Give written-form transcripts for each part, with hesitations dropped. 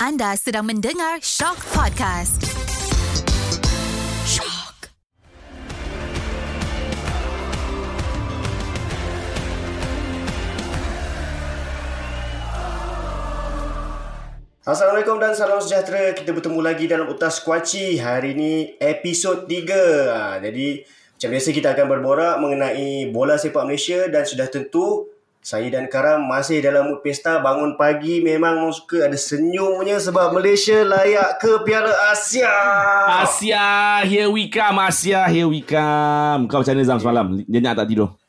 Anda sedang mendengar Shock Podcast. Shock. Assalamualaikum dan salam sejahtera. Kita bertemu lagi dalam Ultras Kuaci. Hari ini episod 3. Jadi macam biasa kita akan berborak mengenai bola sepak Malaysia dan sudah tentu saya dan Karam masih dalam mood pesta. Bangun pagi memang suka ada senyumnya sebab Malaysia layak ke Piala Asia. Asia, here we come. Kau macam mana Zam semalam? Nyenyak tak tidur?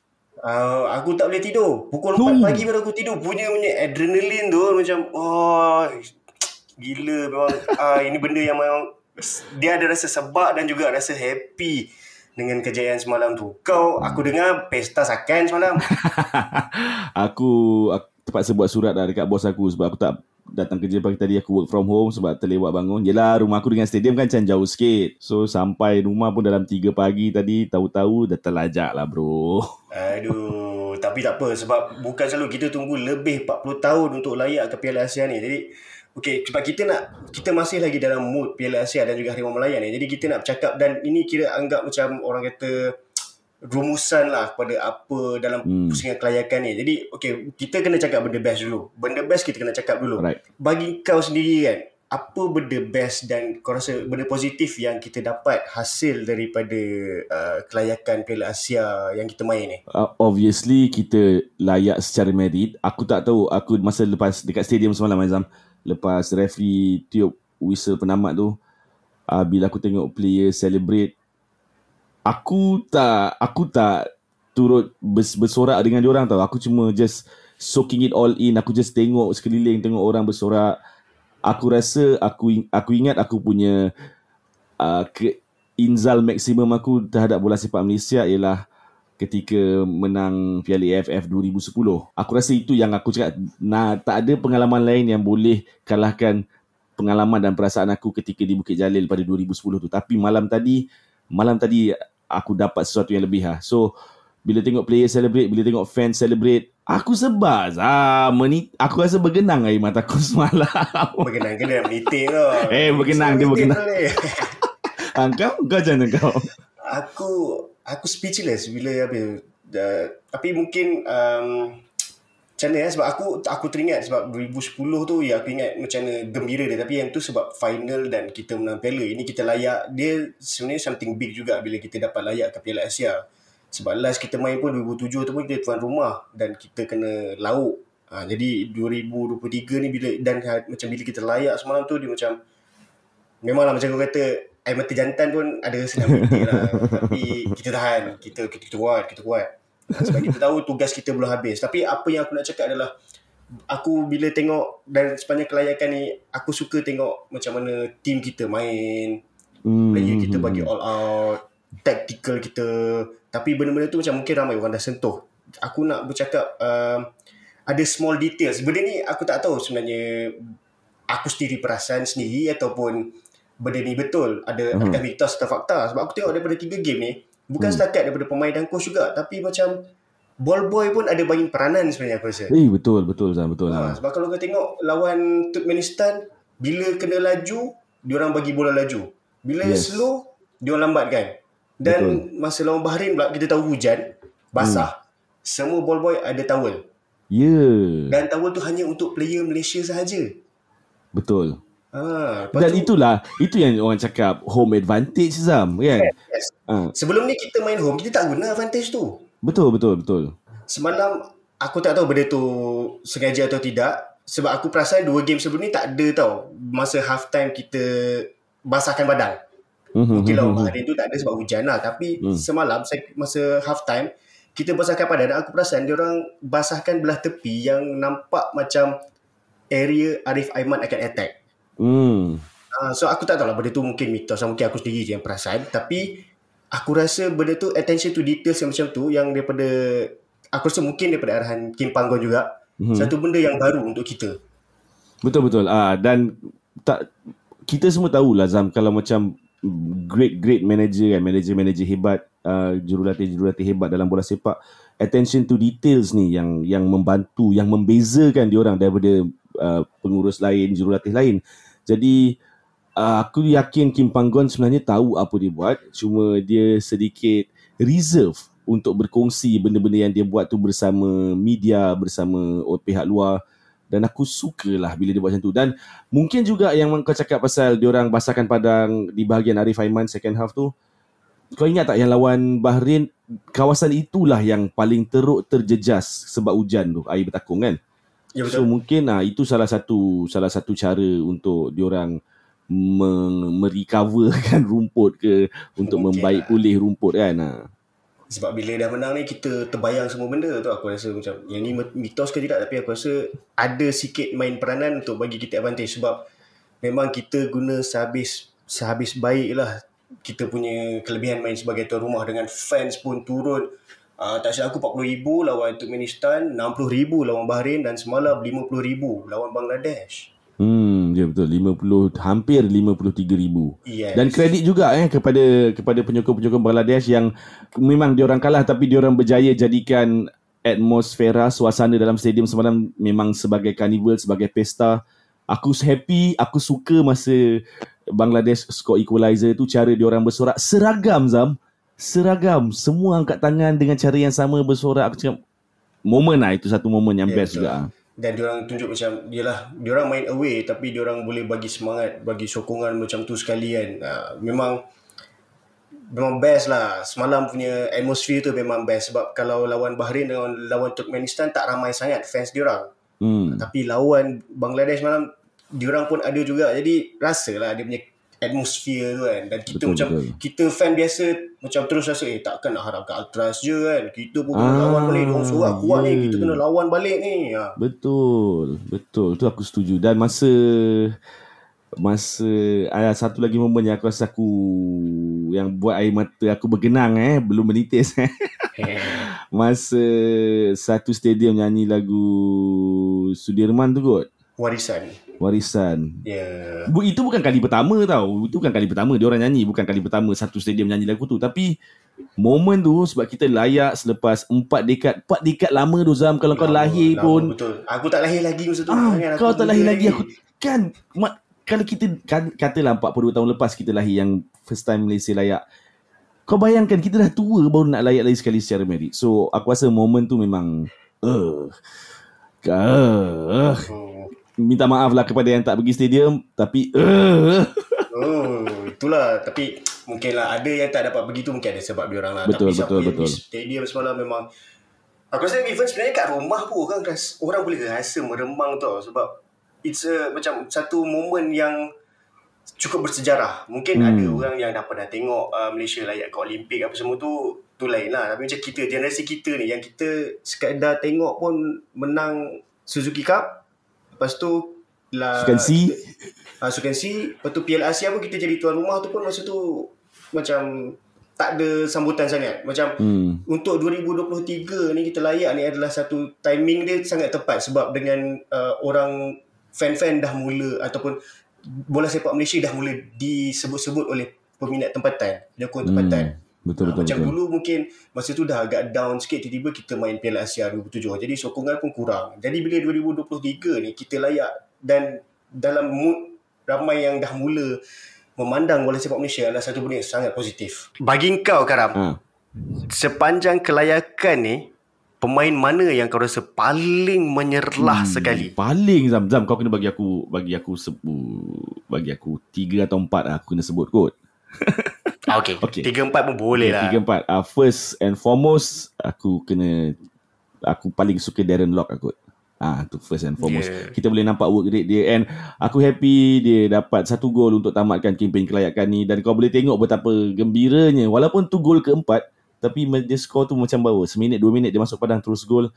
Aku tak boleh tidur. Pukul 4 pagi baru aku tidur. Punya adrenalin tu macam gila memang. Ini benda yang memang dia ada rasa sebab dan juga rasa happy dengan kejayaan semalam tu. Aku dengar pesta sakan semalam. Aku terpaksa buat surat lah dekat bos aku sebab aku tak datang kerja pagi tadi. Aku work from home sebab terlewat bangun. Yelah, rumah aku dengan stadium kan macam jauh sikit. So sampai rumah pun dalam 3 pagi tadi. Tahu-tahu dah terlajak lah bro. Aduh. Tapi tak apa sebab bukan selalu kita tunggu lebih 40 tahun untuk layak ke Piala Asia ni. Jadi okey, sebab kita masih lagi dalam mood Piala Asia dan juga Harimau Malaya ni. Jadi kita nak bercakap dan ini kira anggap macam orang kata rumusan lah kepada apa dalam pusingan kelayakan ni. Jadi okey, kita kena cakap benda best dulu. Benda best kita kena cakap dulu. Right. Bagi kau sendiri kan, apa benda best dan kau rasa benda positif yang kita dapat hasil daripada kelayakan Piala Asia yang kita main ni? Obviously kita layak secara merit. Aku tak tahu, aku masa lepas dekat stadium semalam Azam, lepas referee tiup whistle penamat tu, bila aku tengok player celebrate, aku tak turut bersorak dengan diorang tau. Aku cuma just soaking it all in. Aku just tengok sekeliling, tengok orang bersorak. Aku rasa aku ingat aku punya inzal maksimum aku terhadap bola sepak Malaysia ialah ketika menang Piala AFF 2010. Aku rasa itu yang aku cakap, tak ada pengalaman lain yang boleh kalahkan pengalaman dan perasaan aku ketika di Bukit Jalil pada 2010 tu. Tapi malam tadi aku dapat sesuatu yang lebih. So, bila tengok player celebrate, bila tengok fans celebrate, aku sebas. Aku rasa bergenang air mata aku semalam. Bergenang kena menitik tu. Bergenang dia bergenang. Kau macam mana kau? Aku speechless bila habis. Tapi mungkin macam mana sebab aku teringat sebab 2010 tu ya, aku ingat macam mana gembira dia. Tapi yang tu sebab final dan kita menang Piala. Ini kita layak. Dia sebenarnya something big juga bila kita dapat layak ke Piala Asia. Sebab last kita main pun 2007 tu pun kita tuan rumah dan kita kena lauk. Jadi 2023 ni bila dan macam bila kita layak semalam tu dia macam memanglah macam kau kata air mata jantan pun ada rasa nak berhenti lah. Tapi kita tahan. Kita kuat. Sebab kita tahu tugas kita belum habis. Tapi apa yang aku nak cakap adalah aku bila tengok dan sepanjang kelayakan ni, aku suka tengok macam mana team kita main. Player kita bagi all out. Tactical kita. Tapi benda-benda tu macam mungkin ramai orang dah sentuh. Aku nak bercakap ada small details. Benda ni aku tak tahu sebenarnya aku sendiri perasan sendiri ataupun benda ni betul, ada mitos atau fakta. Sebab aku tengok daripada 3 game ni, bukan setakat daripada pemain dan coach juga, tapi macam ball boy pun ada bagi peranan sebenarnya aku rasa. Betul lah. Sebab kalau kau tengok lawan Turkmenistan, bila kena laju, diorang bagi bola laju. Bila slow, diorang lambatkan. Dan masa lawan Bahrain pula, kita tahu hujan, basah. Semua ball boy ada towel. Yeah. Dan towel tu hanya untuk player Malaysia sahaja. Betul. Dan itu yang orang cakap home advantage Zam kan? Yes. Sebelum ni kita main home, kita tak guna advantage tu. Betul. Semalam aku tak tahu benda tu sengaja atau tidak, sebab aku perasan 2 game sebelum ni tak ada tau masa half time kita basahkan badan. Mungkin lawan hari tu tak ada sebab hujan lah, tapi semalam masa half time kita basahkan badan. Aku perasan diorang basahkan belah tepi yang nampak macam area Arif Aiman akan attack. So aku tak tahulah benda tu mungkin mitos, mungkin aku sendiri je yang perasan. Tapi aku rasa benda tu attention to details yang macam tu, yang daripada aku rasa mungkin daripada arahan Kim Pan-gon juga. Satu benda yang baru untuk kita. Betul-betul. Dan tak, kita semua tahulah Zam, kalau macam great manager kan, manager hebat, jurulatih hebat dalam bola sepak, attention to details ni yang membantu, yang membezakan diorang daripada pengurus lain, jurulatih lain. Jadi aku yakin Kim Pan-gon sebenarnya tahu apa dia buat, cuma dia sedikit reserve untuk berkongsi benda-benda yang dia buat tu bersama media, bersama pihak luar. Dan aku sukalah bila dia buat macam tu. Dan mungkin juga yang kau cakap pasal diorang basahkan padang di bahagian Arif Aiman second half tu, kau ingat tak yang lawan Bahrain, kawasan itulah yang paling teruk terjejas sebab hujan tu, air bertakung kan? Ya, betul. So mungkin itu salah satu cara untuk diorang merecoverkan rumput ke, untuk mungkin membaik pulih rumput kan. Sebab bila dah menang ni, kita terbayang semua benda tu. Aku rasa macam yang ni mitos ke tidak, tapi aku rasa ada sikit main peranan untuk bagi kita advantage. Sebab memang kita guna sehabis baik lah kita punya kelebihan main sebagai tuan rumah, dengan fans pun turun. Tak silap aku 40,000 lawan Turkmenistan, 60,000 lawan Bahrain, dan semalam 50,000 lawan Bangladesh. Ya betul, 50, hampir 53,000. Yes. Dan kredit juga kepada penyokong-penyokong Bangladesh yang memang diorang kalah, tapi diorang berjaya jadikan atmosfera, suasana dalam stadium semalam memang sebagai karnival, sebagai pesta. Aku happy, aku suka masa Bangladesh score equalizer tu, cara diorang bersorak seragam, Zam. Seragam, semua angkat tangan dengan cara yang sama bersorak. Aku cakap momen itu satu momen yang best betul. Juga. Dan diorang tunjuk macam, yelah, diorang main away tapi diorang boleh bagi semangat, bagi sokongan macam tu sekalian. Memang best lah. Semalam punya atmosphere tu memang best. Sebab kalau lawan Bahrain dengan lawan Turkmenistan tak ramai sangat fans diorang. Tapi lawan Bangladesh malam, diorang pun ada juga. Jadi rasalah dia punya atmosphere tu kan. Dan kita betul, macam betul. Kita fan biasa macam terus rasa takkan nak harapkan Ultras je kan, kita pun kena lawan balik, diorang surat kuat ni, kita kena lawan balik ni. Betul tu, aku setuju. Dan masa ada satu lagi momen yang aku rasa aku yang buat air mata aku bergenang, belum menitis. Masa satu stadium nyanyi lagu Sudirman tu kot, Warisan. Yeah. Itu bukan kali pertama tau. Itu bukan kali pertama diorang nyanyi. Bukan kali pertama satu stadium nyanyi lagu tu. Tapi momen tu sebab kita layak selepas 4 dekad lama tu, Zam. Kalau kau lahir pun. Betul. Aku tak lahir lagi masa tu. Kau tak lahir lagi. Aku kan. Kalau kita katalah 42 tahun lepas kita lahir yang first time Malaysia layak. Kau bayangkan kita dah tua baru nak layak lagi sekali secara merit. So aku rasa momen tu memang. Minta maaf lah kepada yang tak pergi stadium. Tapi itulah. Tapi mungkin lah ada yang tak dapat pergi tu, mungkin ada sebab diorang lah. Betul, tapi betul. Stadium semalam memang, aku rasa even sebenarnya kat rumah pun orang boleh rasa meremang tau. Sebab it's macam satu momen yang cukup bersejarah. Mungkin ada orang yang dah pernah tengok Malaysia layak ke Olimpik apa semua tu lain lah. Tapi macam kita, generasi kita ni, yang kita sekadar tengok pun menang Suzuki Cup, lepas tu Sukan C, lepas tu Piala Asia pun kita jadi tuan rumah tu pun masa tu macam tak ada sambutan sangat. Macam untuk 2023 ni kita layak ni adalah satu timing dia sangat tepat. Sebab dengan orang fan-fan dah mula, ataupun bola sepak Malaysia dah mula disebut-sebut oleh peminat tempatan, penyokong tempatan. Betul, macam betul. Dulu mungkin masa tu dah agak down sikit, tiba-tiba kita main Piala Asia 2007, jadi sokongan pun kurang. Jadi bila 2023 ni kita layak, dan dalam mood ramai yang dah mula memandang bola sepak Malaysia adalah satu benda sangat positif. Bagi kau, Karam, sepanjang kelayakan ni, pemain mana yang kau rasa paling menyerlah sekali? Paling, Zam, kau kena bagi aku 3 atau 4 lah aku kena sebut kot. Okay. 3-4 pun boleh lah. 3-4. First and foremost, aku paling suka Darren Lock aku. Tu first and foremost. Yeah. Kita boleh nampak work rate dia, and aku happy dia dapat 1 gol untuk tamatkan kempen kelayakan ni. Dan kau boleh tengok betapa gembiranya, walaupun tu gol ke-4, tapi dia skor tu macam bawa 1 minit, 2 minit dia masuk padang terus gol.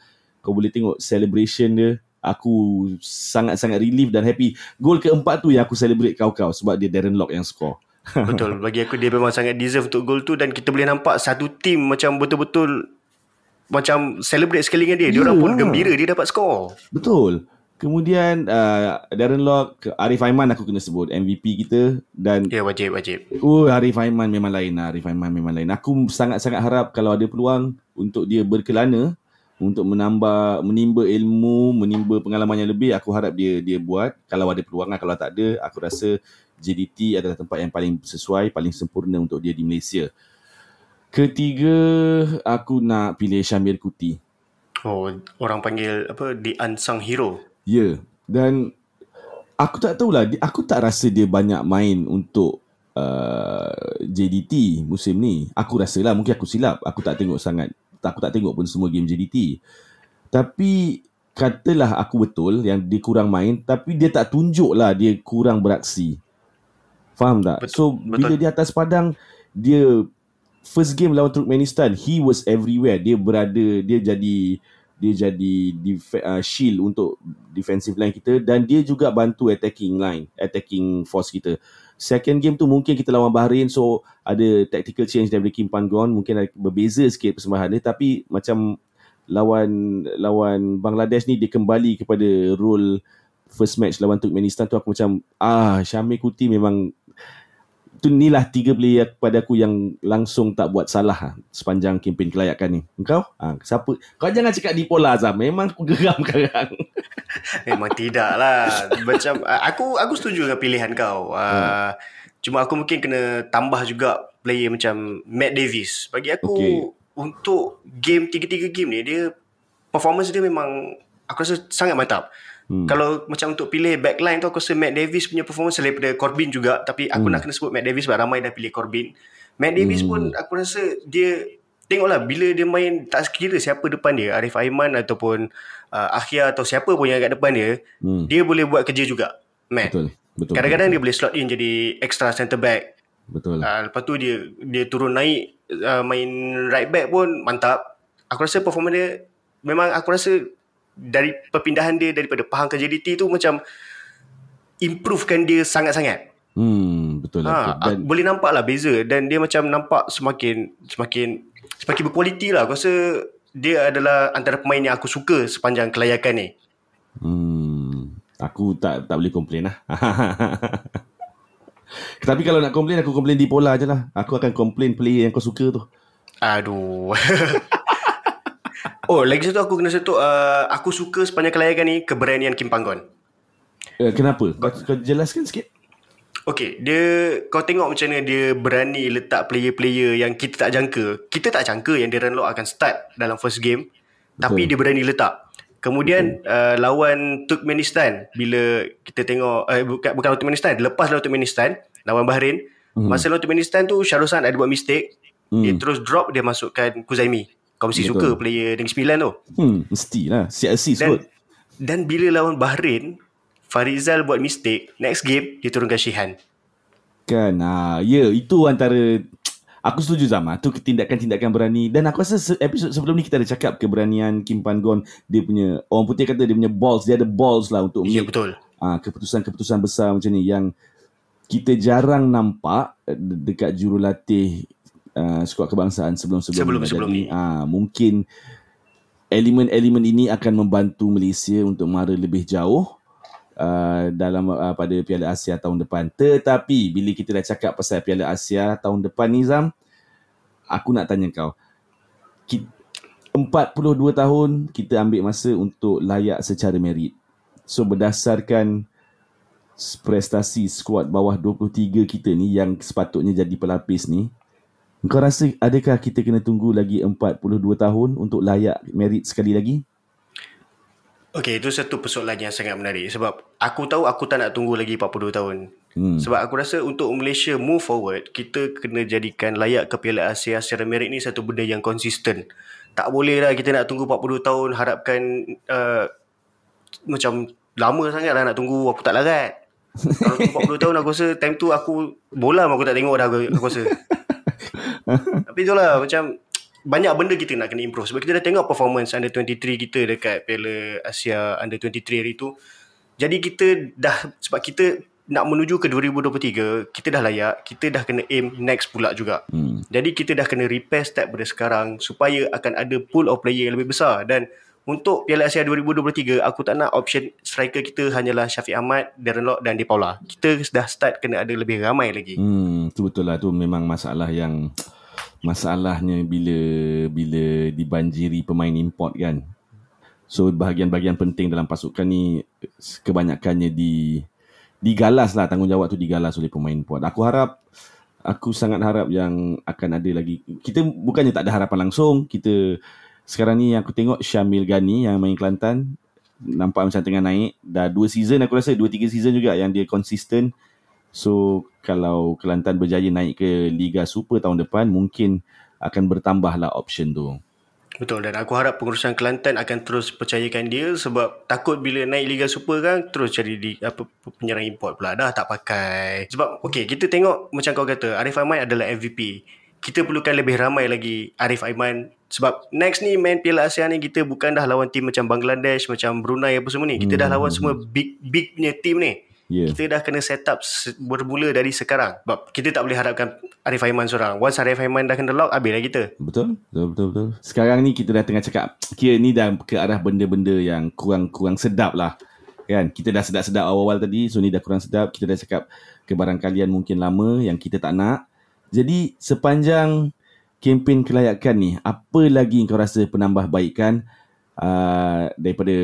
Kau boleh tengok celebration dia. Aku sangat-sangat relief dan happy. Gol ke-4 tu yang aku celebrate kau sebab dia Darren Lock yang skor. Betul, bagi aku dia memang sangat deserve untuk gol tu. Dan kita boleh nampak satu team macam betul-betul macam celebrate sekali dengan dia. Diorang pun gembira dia dapat skor. Betul. Kemudian Darren Lock, Arif Aiman aku kena sebut MVP kita. Dan wajib. Arif Aiman memang lain. Aku sangat-sangat harap kalau ada peluang untuk dia berkelana, untuk menimba ilmu, menimba pengalaman yang lebih. Aku harap dia buat kalau ada peluang. Kalau tak ada, aku rasa JDT adalah tempat yang paling sesuai, paling sempurna untuk dia di Malaysia. Ketiga, aku nak pilih Shamir Kuti. Oh, orang panggil apa, the unsung hero. Ya, yeah. Dan aku tak tahulah, aku tak rasa dia banyak main untuk JDT musim ni. Aku rasalah, mungkin aku silap. Aku tak tengok sangat. Aku tak tengok pun semua game JDT. Tapi katalah aku betul yang dia kurang main, tapi dia tak tunjuklah dia kurang beraksi. Faham tak? Betul, so bila betul. Dia atas padang, dia first game lawan Turkmenistan, he was everywhere. Dia jadi shield untuk defensive line kita, dan dia juga bantu attacking force kita. Second game tu mungkin kita lawan Bahrain, so ada tactical change daripada Kim Pan-gon, mungkin berbeza sikit persembahan dia, tapi macam lawan Bangladesh ni, dia kembali kepada role first match lawan Turkmenistan tu. Aku macam Shamir Kuti memang tu, inilah tiga player kepada aku yang langsung tak buat salah sepanjang kempen kelayakan ni. Engkau? Siapa? Kau jangan cakap Di Paula, Azam. Memang aku geram sekarang. Memang tidak lah. Macam aku setuju dengan pilihan kau. Cuma aku mungkin kena tambah juga player macam Matt Davis. Bagi aku, okay, untuk game tiga-tiga game ni, dia performance dia memang aku rasa sangat mantap. Kalau macam untuk pilih backline tu, aku rasa Matt Davis punya performance, selain daripada Corbin juga, tapi aku nak kena sebut Matt Davis sebab ramai dah pilih Corbin. Matt Davis pun aku rasa dia, tengoklah bila dia main, tak sekira siapa depan dia, Arif Aiman ataupun Akhia atau siapa pun yang kat depan dia, dia boleh buat kerja juga, Matt. Betul, kadang-kadang betul. Dia boleh slot in jadi extra centre back. Betul. Lepas tu dia turun naik, main right back pun mantap. Aku rasa performance dia memang, aku rasa dari perpindahan dia daripada Pahang ke JDT tu macam improvekan dia sangat-sangat. Betul lah. Dan boleh nampak lah beza, dan dia macam nampak semakin berkualiti lah. Aku rasa dia adalah antara pemain yang aku suka sepanjang kelayakan ni. Aku tak boleh komplain lah. Tapi kalau nak komplain, aku komplain Di Paula je lah. Aku akan komplain player yang kau suka tu. Aduh. Oh, lagi satu aku kena setuk, aku suka sepanjang kelayakan ni keberanian Kim Pan-gon. Kenapa? Kau jelaskan sikit. Okay, kau tengok macam mana dia berani letak player-player yang kita tak jangka. Kita tak jangka yang Darren Lock akan start dalam first game. Betul. Tapi dia berani letak. Kemudian lawan Turkmenistan, bila kita tengok bukan lawan Turkmenistan, lepas lawan Turkmenistan, lawan Bahrain, masa lawan Turkmenistan tu Syahrosan ada buat mistake. Dia terus drop, dia masukkan Kuzaimi. Kau mesti suka player dengan 9 tu. Mestilah. Siap-siap kot. Dan bila lawan Bahrain, Farizal buat mistake. Next game, dia turunkan Sheehan. Kan. Ya, itu antara... Aku setuju Zama. Itu tindakan-tindakan berani. Dan aku rasa episod sebelum ni kita ada cakap keberanian Kim Pan-gon. Dia punya... Orang putih kata dia punya balls. Dia ada balls lah untuk... Ya, betul. Keputusan-keputusan besar macam ni. Yang kita jarang nampak dekat jurulatih... skuad kebangsaan sebelum ni. Mungkin elemen-elemen ini akan membantu Malaysia untuk mara lebih jauh dalam pada Piala Asia tahun depan. Tetapi bila kita dah cakap pasal Piala Asia tahun depan ni, Zam, aku nak tanya kau, 42 tahun kita ambil masa untuk layak secara merit. So berdasarkan prestasi skuad bawah 23 kita ni yang sepatutnya jadi pelapis ni, kau rasa adakah kita kena tunggu lagi 42 tahun untuk layak merit sekali lagi? Okay, itu satu persoalan yang sangat menarik. Sebab aku tahu aku tak nak tunggu lagi 42 tahun. Sebab aku rasa untuk Malaysia move forward, kita kena jadikan layak ke Piala Asia secara merit ni satu benda yang konsisten. Tak boleh lah kita nak tunggu 40 tahun harapkan macam lama sangat lah nak tunggu. Aku tak larat. Kalau tunggu 40 tahun, aku rasa time tu aku bolam, aku tak tengok dah aku rasa. Tapi itulah, macam banyak benda kita nak kena improve. Sebab kita dah tengok performance under 23 kita dekat Piala Asia under 23 hari tu. Jadi kita dah, sebab kita nak menuju ke 2023, kita dah layak, kita dah kena aim next pula juga. Jadi kita dah kena repair step pada sekarang supaya akan ada pool of player yang lebih besar. Dan untuk Piala Asia 2023, aku tak nak option striker kita hanyalah Syafiq Ahmad, Darren Lock dan Di Paula. Kita dah start kena ada lebih ramai lagi. Itu betul lah. Itu memang masalah yang Masalahnya bila dibanjiri pemain import kan. So bahagian-bahagian penting dalam pasukan ni kebanyakannya digalas lah, tanggungjawab tu digalas oleh pemain import. Aku sangat harap yang akan ada lagi. Kita bukannya tak ada harapan langsung. Kita sekarang ni yang aku tengok Syamil Ghani yang main Kelantan, nampak macam tengah naik. Dah 2 season aku rasa, 2-3 season juga yang dia konsisten. So kalau Kelantan berjaya naik ke Liga Super tahun depan, mungkin akan bertambahlah option tu. Betul, dan aku harap pengurusan Kelantan akan terus percayakan dia, sebab takut bila naik Liga Super kan terus cari penyerang import pula, dah tak pakai. Sebab okey, kita tengok macam kau kata Arif Aiman adalah MVP. Kita perlukan lebih ramai lagi Arif Aiman, sebab next ni main Piala Asia ni kita bukan dah lawan tim macam Bangladesh, macam Brunei apa semua ni. Kita dah lawan semua big punya tim ni. Yeah. Kita dah kena set up bermula dari sekarang. Sebab kita tak boleh harapkan Arif Aiman seorang. Once Arif Aiman dah kena lock, habislah kita. Betul. Sekarang ni kita dah tengah cakap, kira ni dah ke arah benda-benda yang kurang sedap lah kan. Kita dah sedap-sedap awal-awal tadi, so ni dah kurang sedap. Kita dah cakap kebarangkalian mungkin lama yang kita tak nak. Jadi sepanjang kempen kelayakan ni, apa lagi kau rasa penambahbaikan daripada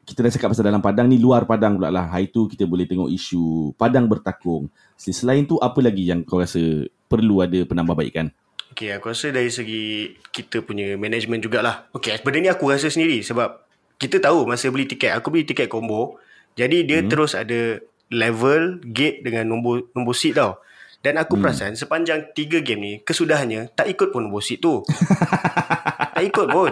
kita dah cakap pasal dalam padang ni, luar padang pula lah. Hari tu kita boleh tengok isu padang bertakung. Selain tu, apa lagi yang kau rasa perlu ada penambahbaikan? Okay, aku rasa dari segi kita punya management jugalah. Okay, benda ni aku rasa sendiri sebab kita tahu masa beli tiket, aku beli tiket combo. Jadi dia terus ada level, gate dengan nombor seat tau. Dan aku perasan sepanjang 3 game ni, kesudahannya tak ikut pun nombor seat tu. Tak ikut pun.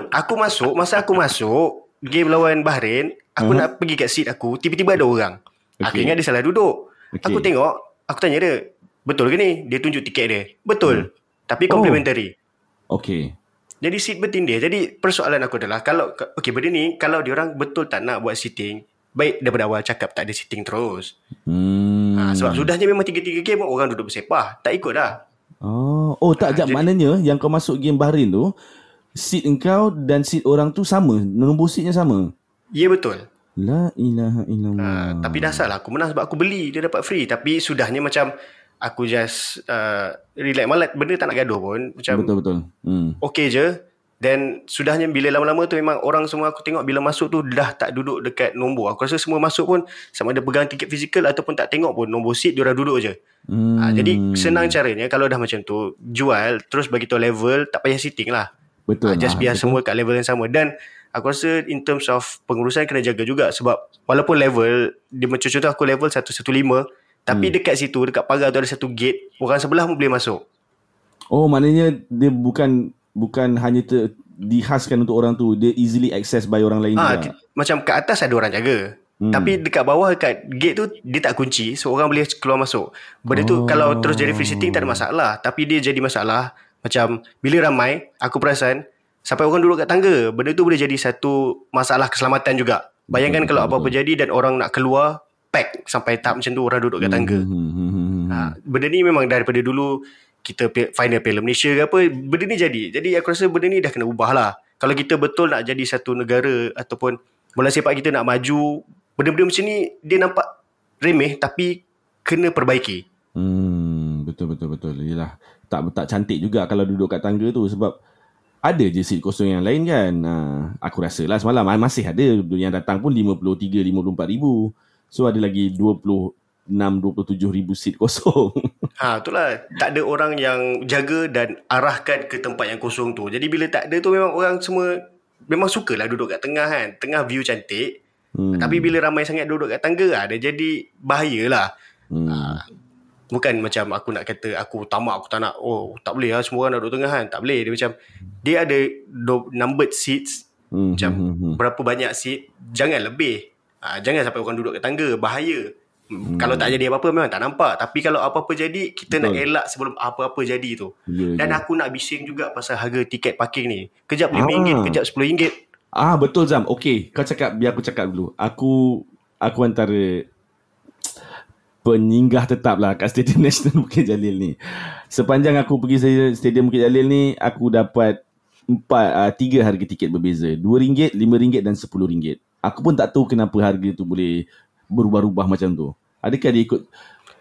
Masa aku masuk, game lawan Bahrain, aku nak pergi kat seat aku, tiba-tiba ada orang. Okay. Aku ingat dia salah duduk. Okay. Aku tengok, aku tanya dia, betul ke ni? Dia tunjuk tiket dia. Betul. Tapi complimentary. Okay. Jadi seat bertindih. Jadi persoalan aku adalah, benda ni, kalau diorang betul tak nak buat seating, baik daripada awal cakap tak ada seating terus. Sebab sudahnya memang 3-3 game orang duduk bersepah. Tak ikut dah. Jadi, maknanya yang kau masuk game Bahrain tu, seat engkau dan seat orang tu sama, nombor seatnya sama. Ya, betul. La ilaha illallah. Tapi dah salah aku menang sebab aku beli, dia dapat free. Tapi sudahnya macam aku just relax malat, benda tak nak gaduh pun. Macam betul. Okay je. Then sudahnya bila lama-lama tu memang orang semua aku tengok bila masuk tu dah tak duduk dekat nombor. Aku rasa semua masuk pun sama ada pegang tiket fizikal ataupun tak tengok pun nombor seat, diorang duduk je. Jadi senang caranya kalau dah macam tu, jual terus bagi tahu level, tak payah seating lah. Betul. Just biar semua kat level yang sama. Dan aku rasa in terms of pengurusan kena jaga juga, sebab walaupun level dia macam contoh aku level 115, tapi dekat situ, dekat pagar tu ada satu gate, orang sebelah pun boleh masuk. Oh, maknanya dia bukan hanya dihaskan untuk orang tu, dia easily access by orang lain juga. Macam kat atas ada orang jaga, tapi dekat bawah, kat gate tu dia tak kunci, so orang boleh keluar masuk. Benda tu kalau terus jadi free sitting tak ada masalah, tapi dia jadi masalah macam bila ramai, aku perasan sampai orang duduk kat tangga. Benda tu boleh jadi satu masalah keselamatan juga. Bayangkan kalau apa-apa jadi dan orang nak keluar, pack sampai tahap macam tu, orang duduk kat tangga. Benda ni memang daripada dulu kita final Piala Malaysia ke apa, benda ni jadi aku rasa benda ni dah kena ubah lah. Kalau kita betul nak jadi satu negara ataupun bola sepak kita nak maju, benda-benda macam ni dia nampak remeh tapi kena perbaiki. Betul. Yelah, tak cantik juga kalau duduk kat tangga tu, sebab ada je seat kosong yang lain kan. Aku rasa lah semalam masih ada yang datang pun 53,000-54,000. So ada lagi 26,000-27,000 seat kosong. Itulah, tak ada orang yang jaga dan arahkan ke tempat yang kosong tu. Jadi bila tak ada tu memang orang semua memang sukalah duduk kat tengah kan. Tengah view cantik. Tapi bila ramai sangat duduk kat tangga dia jadi bahayalah. Bukan macam aku nak kata aku tak nak. Oh, tak boleh lah semua orang nak duduk tengah kan. Tak boleh. Dia macam dia ada numbered seats. Macam berapa banyak seat, jangan lebih. Jangan sampai orang duduk kat tangga, bahaya. Kalau tak jadi apa-apa memang tak nampak, tapi kalau apa-apa jadi kita nak elak sebelum apa-apa jadi tu. Dan aku nak bising juga pasal harga tiket parking ni. Kejap RM5, kejap RM10. Betul Zam. Okey, kau cakap biar aku cakap dulu. Aku antara penyinggah tetap lah kat Stadium Nasional Bukit Jalil ni. Sepanjang aku pergi Stadium Bukit Jalil ni, aku dapat 3 harga tiket berbeza. RM2, RM5 dan RM10. Aku pun tak tahu kenapa harga tu boleh berubah-ubah macam tu. Adakah dia ikut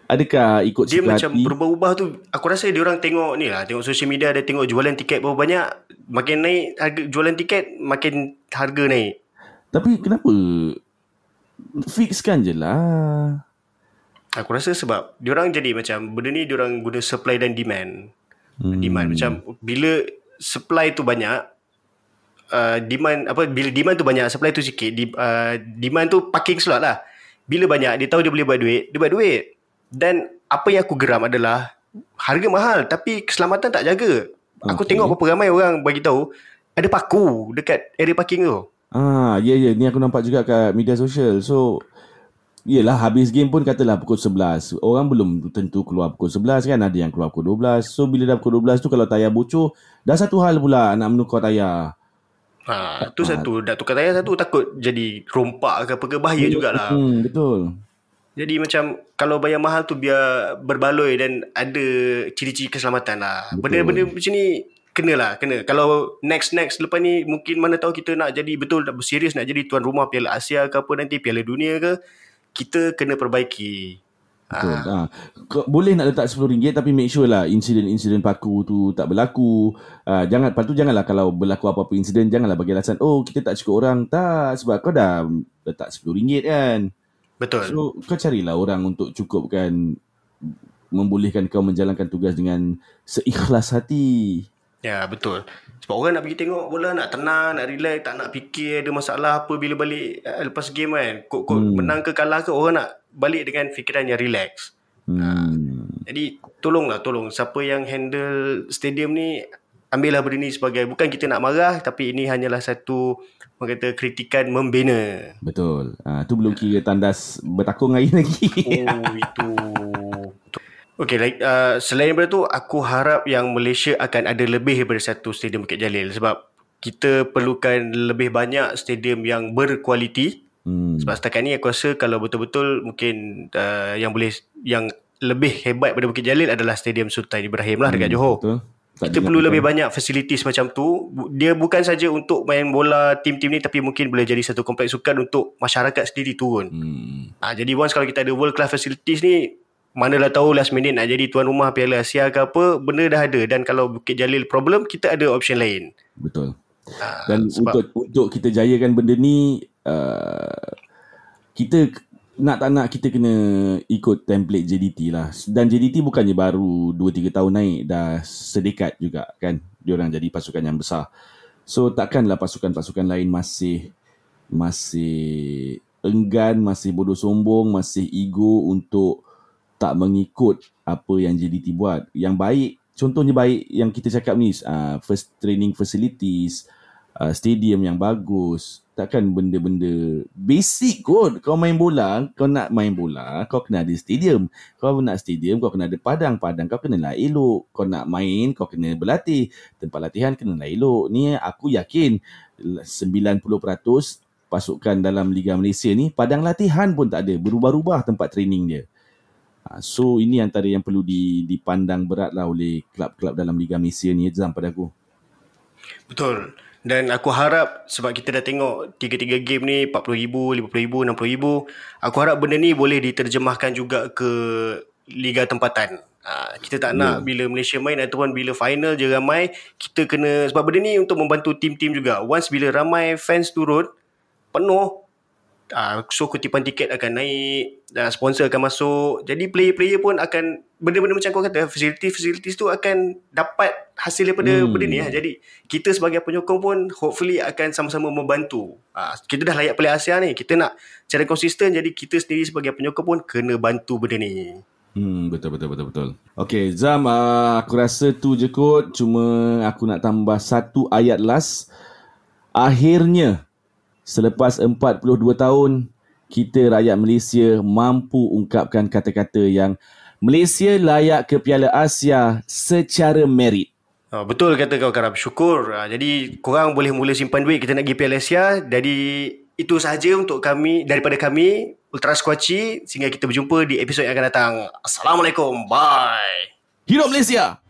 Adakah ikut dia macam hati? Berubah-ubah tu. Aku rasa dia orang tengok ni lah, tengok social media, dia tengok jualan tiket berapa banyak. Makin naik harga jualan tiket, makin harga naik. Tapi kenapa fixkan je lah. Aku rasa sebab dia orang jadi macam benda ni dia orang guna supply dan demand. Demand macam bila supply tu banyak, demand apa, bila demand tu banyak, supply tu sikit, demand tu parking slot lah. Bila banyak, dia tahu dia boleh buat duit, dia buat duit. Dan apa yang aku geram adalah harga mahal tapi keselamatan tak jaga. Okay. Aku tengok berapa ramai orang bagi tahu ada paku dekat area parking tu. Ya, ni aku nampak juga kat media sosial. So yelah, habis game pun katalah pukul 11, orang belum tentu keluar pukul 11 kan, ada yang keluar pukul 12. So bila dah pukul 12 tu kalau tayar bocor, dah satu hal pula nak menukar tayar. Tu satu, dah tukar tayar satu, takut jadi rompak ke apa ke, bahaya jugalah. Betul. Jadi macam kalau bayar mahal tu biar berbaloi dan ada ciri-ciri keselamatan lah. Betul. Benda-benda macam ni kena. Kalau next lepas ni mungkin mana tahu kita nak jadi betul serius nak jadi tuan rumah Piala Asia ke apa nanti, Piala Dunia ke, kita kena perbaiki. Betul. Boleh nak letak RM10 tapi make sure lah insiden paku tu tak berlaku. Jangan lepas tu janganlah kalau berlaku apa-apa insiden, janganlah bagi alasan kita tak cukup orang. Tak, sebab kau dah letak RM10 kan. Betul. So kau carilah orang untuk cukupkan, membolehkan kau menjalankan tugas dengan seikhlas hati. Ya, betul. Sebab orang nak pergi tengok bola, nak tenang, nak relax, tak nak fikir ada masalah apa bila balik lepas game kan. Kok menang ke kalah ke, orang nak balik dengan fikiran yang relax. Jadi tolong siapa yang handle stadium ni, ambillah benda ni sebagai, bukan kita nak marah, tapi ini hanyalah satu, orang kata, kritikan membina. Betul. Tu belum kira tandas bertakung air lagi. Itu. Okay, selain daripada tu, aku harap yang Malaysia akan ada lebih daripada satu stadium Bukit Jalil. Sebab kita perlukan lebih banyak stadium yang berkualiti. Sebab setakat ni aku rasa kalau betul-betul mungkin yang lebih hebat daripada Bukit Jalil adalah Stadium Sultan Ibrahim lah dekat Johor. Betul. Kita perlu lebih banyak facilities macam tu. Dia bukan saja untuk main bola tim-tim ni, tapi mungkin boleh jadi satu kompleks sukan untuk masyarakat sendiri turun. Jadi once kalau kita ada world class facilities ni, manalah tahu last minute nak jadi tuan rumah Piala Asia ke apa, benda dah ada. Dan kalau Bukit Jalil problem, kita ada option lain. Betul. Dan untuk kita jayakan benda ni, kita nak tak nak kita kena ikut template JDT lah. Dan JDT bukannya baru 2-3 tahun naik, dah sedekat juga kan diorang jadi pasukan yang besar. So takkanlah pasukan-pasukan lain masih enggan, masih bodoh sombong, masih ego untuk tak mengikut apa yang JDT buat. Yang baik, contohnya baik yang kita cakap ni, first training facilities, stadium yang bagus. Takkan benda-benda basic kot. Kau main bola, kau nak main bola, kau kena ada stadium. Kau nak stadium, kau kena ada padang kau kenalah elok. Kau nak main, kau kena berlatih. Tempat latihan kenalah elok. Ni aku yakin 90% pasukan dalam Liga Malaysia ni padang latihan pun tak ada, berubah-ubah tempat training dia. So ini antara yang perlu dipandang berat lah oleh klub-klub dalam Liga Malaysia ni, Zam, pada aku. Betul. Dan aku harap, sebab kita dah tengok 3-3 game ni RM40,000, RM50,000, RM60,000, aku harap benda ni boleh diterjemahkan juga ke liga tempatan. Kita tak nak bila Malaysia main ataupun bila final je ramai, kita kena, sebab benda ni untuk membantu tim-tim juga. Once bila ramai fans turun penuh, so kutipan tiket akan naik, sponsor akan masuk. Jadi player-player pun akan, benda-benda macam kau kata, facilities tu akan dapat hasil daripada benda ni lah. Jadi kita sebagai penyokong pun hopefully akan sama-sama membantu. Kita dah layak Piala Asia ni, kita nak cara konsisten. Jadi kita sendiri sebagai penyokong pun kena bantu benda ni. Betul. Okay Zam, aku rasa tu je kot. Cuma aku nak tambah satu ayat last. Akhirnya selepas 42 tahun, kita rakyat Malaysia mampu ungkapkan kata-kata yang Malaysia layak ke Piala Asia secara merit. Betul kata kau, Karam. Syukur. Jadi korang boleh mula simpan duit, kita nak pergi Piala Asia. Jadi itu sahaja untuk kami, daripada kami Ultras Kuaci, sehingga kita berjumpa di episod yang akan datang. Assalamualaikum. Bye. Hidup Malaysia.